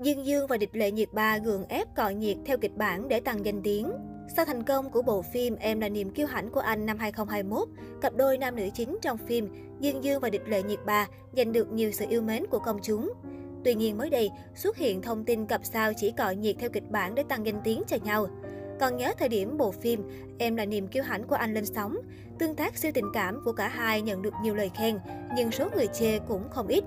Dương Dương và Địch Lệ Nhiệt Ba gượng ép cọ nhiệt theo kịch bản để tăng danh tiếng. Sau thành công của bộ phim Em là niềm kiêu hãnh của anh năm 2021, cặp đôi nam nữ chính trong phim Dương Dương và Địch Lệ Nhiệt Ba giành được nhiều sự yêu mến của công chúng. Tuy nhiên mới đây, xuất hiện thông tin cặp sao chỉ cọ nhiệt theo kịch bản để tăng danh tiếng cho nhau. Còn nhớ thời điểm bộ phim Em là niềm kiêu hãnh của anh lên sóng, tương tác siêu tình cảm của cả hai nhận được nhiều lời khen, nhưng số người chê cũng không ít.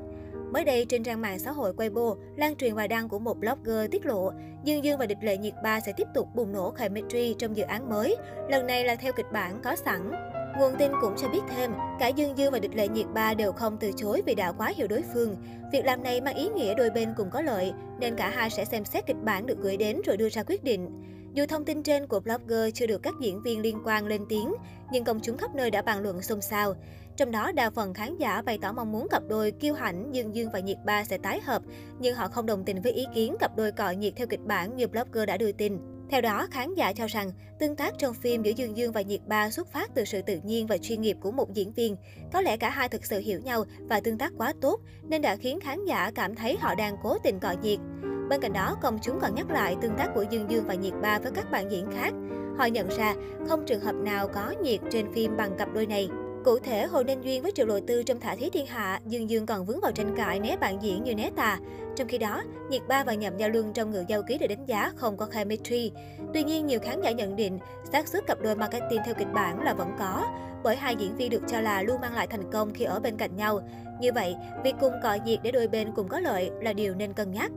Mới đây, trên trang mạng xã hội Weibo, lan truyền bài đăng của một blogger tiết lộ Dương Dương và Địch Lệ Nhiệt Ba sẽ tiếp tục bùng nổ chemistry trong dự án mới, lần này là theo kịch bản có sẵn. Nguồn tin cũng cho biết thêm, cả Dương Dương và Địch Lệ Nhiệt Ba đều không từ chối vì đã quá hiểu đối phương. Việc làm này mang ý nghĩa đôi bên cùng có lợi, nên cả hai sẽ xem xét kịch bản được gửi đến rồi đưa ra quyết định. Dù thông tin trên của blogger chưa được các diễn viên liên quan lên tiếng, nhưng công chúng khắp nơi đã bàn luận xôn xao. Trong đó, đa phần khán giả bày tỏ mong muốn cặp đôi kiêu hãnh Dương Dương và Nhiệt Ba sẽ tái hợp, nhưng họ không đồng tình với ý kiến cặp đôi cọ nhiệt theo kịch bản như blogger đã đưa tin. Theo đó, khán giả cho rằng tương tác trong phim giữa Dương Dương và Nhiệt Ba xuất phát từ sự tự nhiên và chuyên nghiệp của một diễn viên. Có lẽ cả hai thực sự hiểu nhau và tương tác quá tốt nên đã khiến khán giả cảm thấy họ đang cố tình cọ nhiệt. Bên cạnh đó, công chúng còn nhắc lại tương tác của Dương Dương và Nhiệt Ba với các bạn diễn khác. Họ nhận ra không trường hợp nào có nhiệt trên phim bằng cặp đôi này. Cụ thể, Hồ Ninh Duyên với Triệu Lộ Tư trong Thả Thí Thiên Hạ, Dương Dương còn vướng vào tranh cãi né bạn diễn như né tà. Trong khi đó, Nhiệt Ba và Nhậm Giao Lương trong Ngựa Giao Ký được đánh giá không có chemistry. Tuy nhiên, nhiều khán giả nhận định xác suất cặp đôi marketing theo kịch bản là vẫn có, bởi hai diễn viên được cho là luôn mang lại thành công khi ở bên cạnh nhau. Như vậy, việc cùng cọ nhiệt để đôi bên cùng có lợi là điều nên cân nhắc.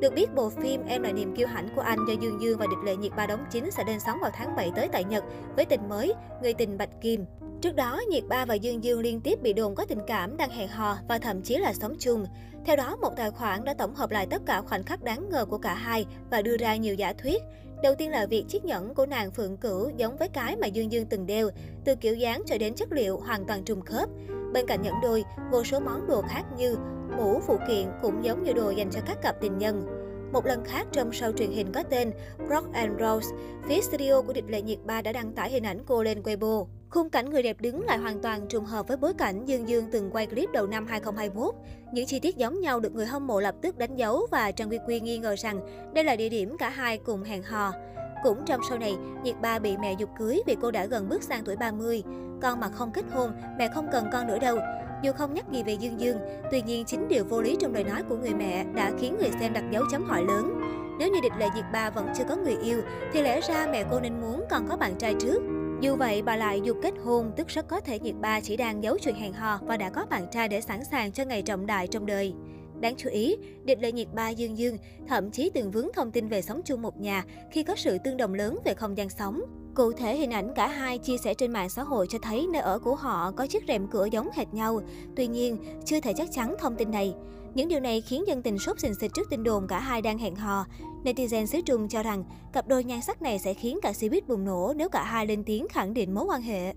Được biết, bộ phim Em là niềm kiêu hãnh của anh do Dương Dương và Địch Lệ Nhiệt Ba đóng chính sẽ lên sóng vào tháng 7 tới tại Nhật với tình mới Người Tình Bạch Kim. Trước đó, Nhiệt Ba và Dương Dương liên tiếp bị đồn có tình cảm, đang hẹn hò và thậm chí là sống chung. Theo đó, một tài khoản đã tổng hợp lại tất cả khoảnh khắc đáng ngờ của cả hai và đưa ra nhiều giả thuyết. Đầu tiên là việc chiếc nhẫn của nàng Phượng Cửu giống với cái mà Dương Dương từng đeo, từ kiểu dáng cho đến chất liệu hoàn toàn trùng khớp. Bên cạnh nhẫn đôi, vô số món đồ khác như mũ, phụ kiện cũng giống như đồ dành cho các cặp tình nhân. Một lần khác, trong show truyền hình có tên Rock and Rose, phía studio của Địch Lệ Nhiệt Ba đã đăng tải hình ảnh cô lên Weibo. Khung cảnh người đẹp đứng lại hoàn toàn trùng hợp với bối cảnh Dương Dương từng quay clip đầu năm 2021. Những chi tiết giống nhau được người hâm mộ lập tức đánh dấu và Trang Quy Quy nghi ngờ rằng đây là địa điểm cả hai cùng hẹn hò. Cũng trong show này, Nhiệt Ba bị mẹ giục cưới vì cô đã gần bước sang tuổi 30. Con mà không kết hôn, mẹ không cần con nữa đâu. Dù không nhắc gì về Dương Dương, tuy nhiên chính điều vô lý trong lời nói của người mẹ đã khiến người xem đặt dấu chấm hỏi lớn. Nếu như Địch Lệ Nhiệt Ba vẫn chưa có người yêu, thì lẽ ra mẹ cô nên muốn còn có bạn trai trước. Dù vậy, bà lại dục kết hôn, tức rất có thể Nhiệt Ba chỉ đang giấu chuyện hẹn hò và đã có bạn trai để sẵn sàng cho ngày trọng đại trong đời. Đáng chú ý, Địch Lệ Nhiệt Ba Dương Dương thậm chí từng vướng thông tin về sống chung một nhà khi có sự tương đồng lớn về không gian sống. Cụ thể, hình ảnh cả hai chia sẻ trên mạng xã hội cho thấy nơi ở của họ có chiếc rèm cửa giống hệt nhau. Tuy nhiên, chưa thể chắc chắn thông tin này. Những điều này khiến dân tình sốt sình sịch trước tin đồn cả hai đang hẹn hò. Netizen xứ Trung cho rằng cặp đôi nhan sắc này sẽ khiến cả Cbiz bùng nổ nếu cả hai lên tiếng khẳng định mối quan hệ.